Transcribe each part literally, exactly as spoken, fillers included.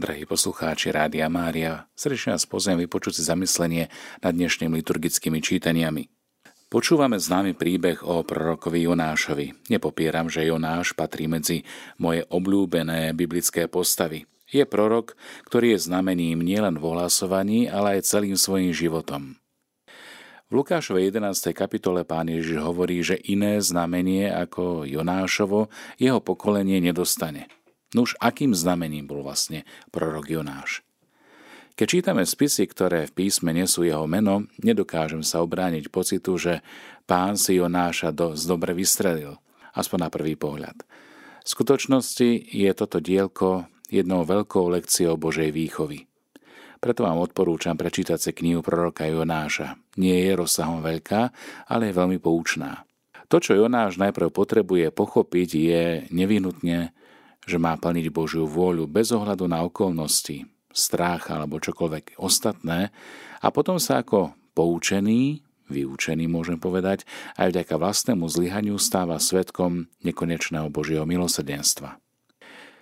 Drahí poslucháči Rádia Mária, srdečne vás pozvem vypočuť si zamyslenie nad dnešnými liturgickými čítaniami. Počúvame známy príbeh o prorokovi Jonášovi. Nepopieram, že Jonáš patrí medzi moje obľúbené biblické postavy. Je prorok, ktorý je znamením nielen v ohlasovaní, ale aj celým svojím životom. V Lukášovej jedenástej kapitole Pán Ježiš hovorí, že iné znamenie ako Jonášovo jeho pokolenie nedostane. Nuž, akým znamením bol vlastne prorok Jonáš? Keď čítame spisy, ktoré v písme nesú jeho meno, nedokážem sa obrániť pocitu, že Pán si Jonáša dosť dobre vystrelil, aspoň na prvý pohľad. V skutočnosti je toto dielko jednou veľkou lekciou Božej výchovy. Preto vám odporúčam prečítať si knihu proroka Jonáša. Nie je rozsahom veľká, ale je veľmi poučná. To, čo Jonáš najprv potrebuje pochopiť, je nevyhnutne, že má plniť Božiu vôľu bez ohľadu na okolnosti, strach alebo čokoľvek ostatné, a potom sa ako poučený, vyučený môžem povedať, aj vďaka vlastnému zlyhaniu stáva svedkom nekonečného Božieho milosrdenstva.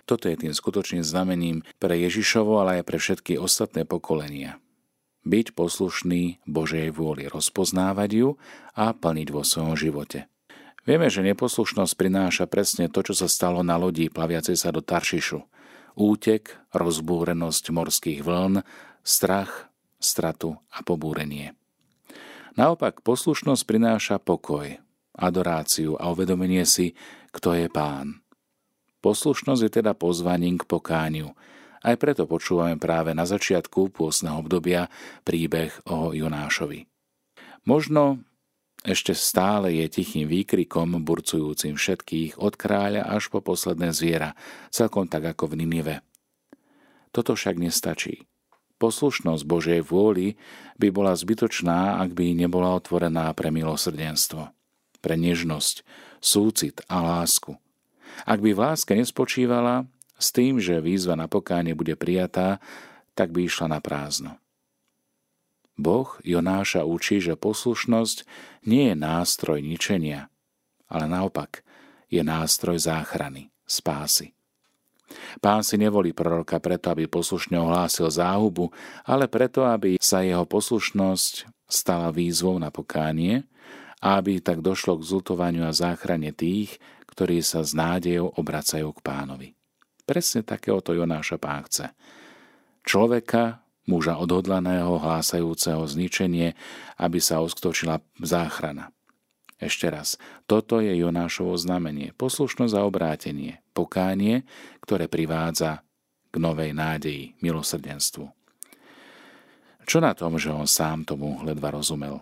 Toto je tým skutočným znamením pre Ježišovo, ale aj pre všetky ostatné pokolenia. Byť poslušný Božej vôli, rozpoznávať ju a plniť vo svojom živote. Vieme, že neposlušnosť prináša presne to, čo sa stalo na lodi plaviacej sa do Taršišu. Útek, rozbúrenosť morských vln, strach, stratu a pobúrenie. Naopak, poslušnosť prináša pokoj, adoráciu a uvedomenie si, kto je Pán. Poslušnosť je teda pozvaním k pokániu. Aj preto počúvame práve na začiatku pôstneho obdobia príbeh o Jonášovi. Možno ešte stále je tichým výkrikom burcujúcim všetkých od kráľa až po posledné zviera, celkom tak ako v Ninive. Toto však nestačí. Poslušnosť Božej vôli by bola zbytočná, ak by nebola otvorená pre milosrdenstvo, pre nežnosť, súcit a lásku. Ak by v láske nespočívala, s tým, že výzva na pokánie bude prijatá, tak by išla na prázdno. Boh Jonáša učí, že poslušnosť nie je nástroj ničenia, ale naopak je nástroj záchrany, spásy. Pán si nevolí proroka preto, aby poslušne ohlásil záhubu, ale preto, aby sa jeho poslušnosť stala výzvou na pokánie a aby tak došlo k zľutovaniu a záchrane tých, ktorí sa s nádejou obracajú k Pánovi. Presne takéhoto Jonáša Pán chce. Človeka, muža odhodlaného, hlásajúceho zničenie, aby sa uskutočila záchrana. Ešte raz, toto je Jonášovo znamenie, poslušnosť a obrátenie, pokánie, ktoré privádza k novej nádeji, milosrdenstvu. Čo na tom, že on sám tomu ledva rozumel?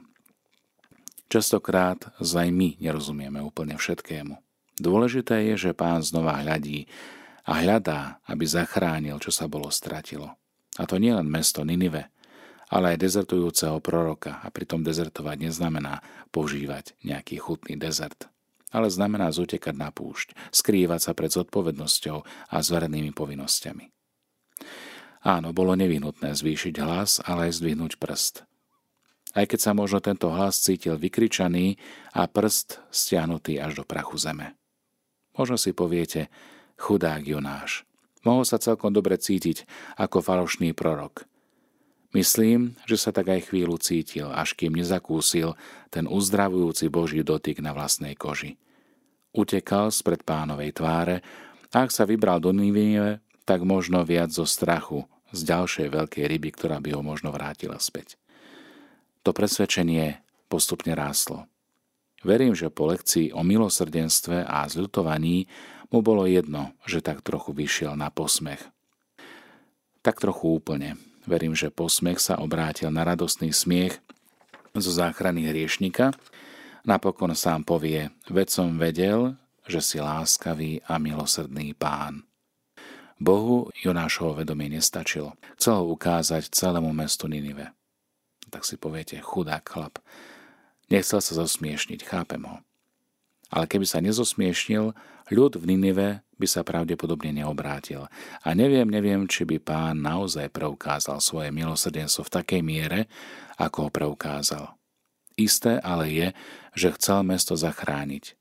Častokrát aj my nerozumieme úplne všetkému. Dôležité je, že Pán znova hľadí a hľadá, aby zachránil, čo sa bolo stratilo. A to nie len mesto Ninive, ale aj dezertujúceho proroka, a pritom dezertovať neznamená požívať nejaký chutný dezert, ale znamená zutekať na púšť, skrývať sa pred zodpovednosťou a zverenými povinnosťami. Áno, bolo nevyhnutné zvýšiť hlas, ale aj zdvihnúť prst. Aj keď sa možno tento hlas cítil vykričaný a prst stiahnutý až do prachu zeme. Možno si poviete, chudák Jonáš. Mohol sa celkom dobre cítiť ako falošný prorok. Myslím, že sa tak aj chvíľu cítil, až kým nezakúsil ten uzdravujúci Boží dotyk na vlastnej koži. Utekal spred Pánovej tváre, a ak sa vybral do Ninive, tak možno viac zo strachu z ďalšej veľkej ryby, ktorá by ho možno vrátila späť. To presvedčenie postupne rástlo. Verím, že po lekcii o milosrdenstve a zľutovaní mu bolo jedno, že tak trochu vyšiel na posmech. Tak trochu úplne. Verím, že posmech sa obrátil na radostný smiech zo záchrany hriešnika. Napokon sám povie, veď som vedel, že si láskavý a milosrdný Pán. Bohu Jonášovo vedomie nestačilo. Chcel ho ukázať celému mestu Ninive. Tak si poviete, chudák chlap. Nechcel sa zosmiešniť, chápem ho. Ale keby sa nezosmiešnil, ľud v Ninive by sa pravdepodobne neobrátil. A neviem, neviem, či by Pán naozaj preukázal svoje milosrdenstvo v takej miere, ako ho preukázal. Isté ale je, že chcel mesto zachrániť.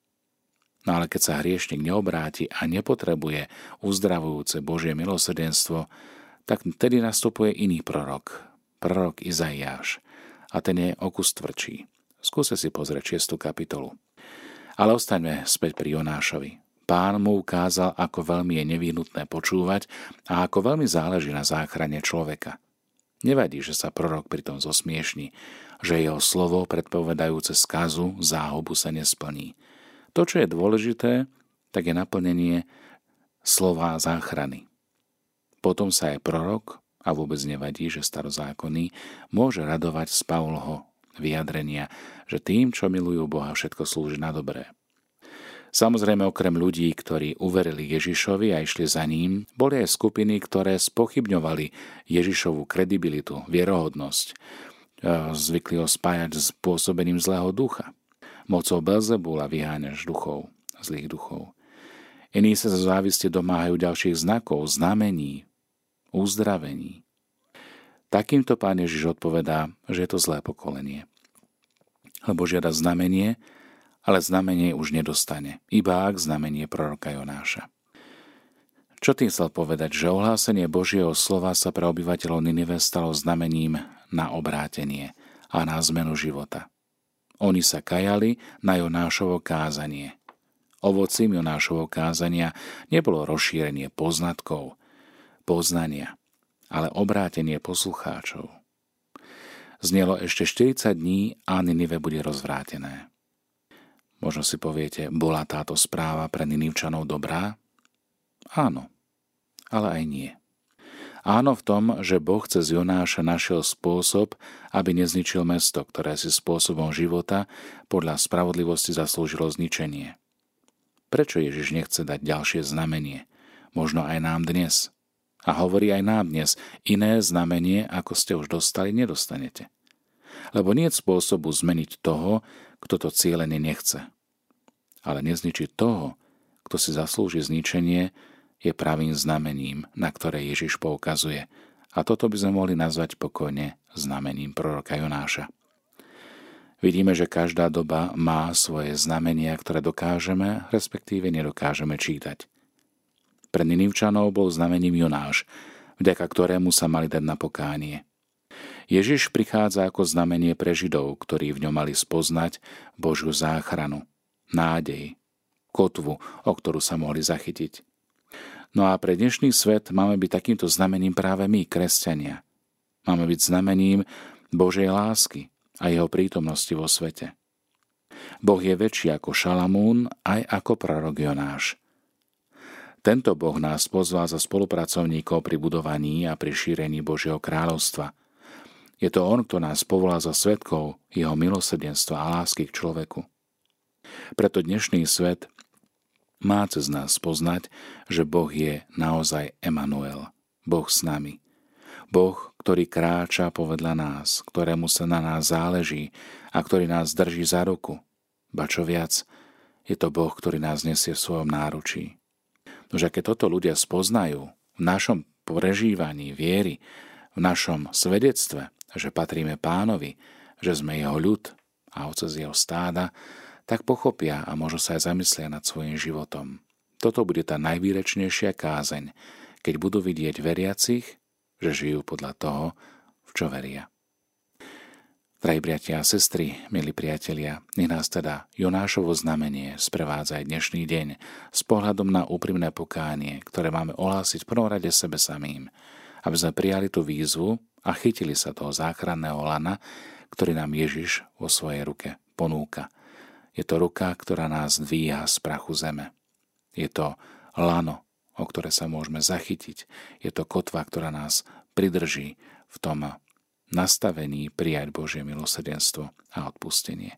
No ale keď sa hriešnik neobráti a nepotrebuje uzdravujúce Božie milosrdenstvo, tak tedy nastupuje iný prorok, prorok Izaiáš, a ten je o kus tvrdší. Skúste si pozrieť šiestu kapitolu. Ale ostaňme späť pri Jonášovi. Pán mu ukázal, ako veľmi je nevyhnutné počúvať a ako veľmi záleží na záchrane človeka. Nevadí, že sa prorok pritom zosmiešni, že jeho slovo predpovedajúce skazu, záhubu sa nesplní. To, čo je dôležité, tak je naplnenie slova záchrany. Potom sa aj prorok, a vôbec nevadí, že starozákonný, môže radovať z Pavlovho vyjadrenia, že tým, čo milujú Boha, všetko slúži na dobré. Samozrejme, okrem ľudí, ktorí uverili Ježišovi a išli za ním, boli aj skupiny, ktoré spochybňovali Ježišovu kredibilitu, vierohodnosť. Zvykli ho spájať s pôsobením zlého ducha. Mocou Belzebúla vyháňaš duchov, zlých duchov. Iní sa zo závisti domáhajú ďalších znakov, znamení, uzdravení. Takýmto Pán Ježiš odpovedá, že je to zlé pokolenie. Lebo žiada znamenie, ale znamenie už nedostane, iba ak znamenie proroka Jonáša. Čo tým chcel povedať, že ohlásenie Božieho slova sa pre obyvateľov Ninive stalo znamením na obrátenie a na zmenu života. Oni sa kajali na Jonášovo kázanie. Ovocím Jonášovo kázania nebolo rozšírenie poznatkov, poznania, ale obrátenie poslucháčov. Znelo ešte štyridsať dní a Ninive bude rozvrátené. Možno si poviete, bola táto správa pre Ninivčanov dobrá? Áno, ale aj nie. Áno v tom, že Boh cez Jonáša našiel spôsob, aby nezničil mesto, ktoré si spôsobom života podľa spravodlivosti zaslúžilo zničenie. Prečo Ježiš nechce dať ďalšie znamenie? Možno aj nám dnes. A hovorí aj nám dnes, iné znamenie, ako ste už dostali, nedostanete. Lebo nie je spôsobu zmeniť toho, kto to cieľene nechce. Ale nezničiť toho, kto si zaslúži zničenie, je pravým znamením, na ktoré Ježiš poukazuje. A toto by sme mohli nazvať pokojne znamením proroka Jonáša. Vidíme, že každá doba má svoje znamenia, ktoré dokážeme, respektíve nedokážeme čítať. Pre Ninivčanov bol znamením Jonáš, vďaka ktorému sa mali dať na pokánie. Ježiš prichádza ako znamenie pre Židov, ktorí v ňom mali spoznať Božiu záchranu, nádej, kotvu, o ktorú sa mohli zachytiť. No a pre dnešný svet máme byť takýmto znamením práve my, kresťania. Máme byť znamením Božej lásky a jeho prítomnosti vo svete. Boh je väčší ako Šalamún, aj ako prorok Jonáš. Tento Boh nás pozval za spolupracovníkov pri budovaní a pri šírení Božieho kráľovstva. Je to On, kto nás povolá za svedkov jeho milosrdenstva a lásky k človeku. Preto dnešný svet má cez nás poznať, že Boh je naozaj Emanuel, Boh s nami. Boh, ktorý kráča povedľa nás, ktorému sa na nás záleží a ktorý nás drží za ruku. Ba čo viac, je to Boh, ktorý nás nesie v svojom náručí. Nože keď toto ľudia spoznajú v našom prežívaní viery, v našom svedectve, že patríme Pánovi, že sme jeho ľud a ovce z jeho stáda, tak pochopia a možno sa aj zamyslia nad svojím životom. Toto bude tá najvýrečnejšia kázeň, keď budú vidieť veriacich, že žijú podľa toho, v čo veria. Drahí bratia a sestry, milí priatelia, nech nás teda Jonášovo znamenie sprevádza aj dnešný deň s pohľadom na úprimné pokánie, ktoré máme ohlásiť v prvom rade sebe samým, aby sme prijali tú výzvu a chytili sa toho záchranného lana, ktorý nám Ježiš vo svojej ruke ponúka. Je to ruka, ktorá nás dvíha z prachu zeme. Je to lano, o ktoré sa môžeme zachytiť. Je to kotva, ktorá nás pridrží v tom nastavení prijať Božie milosrdenstvo a odpustenie.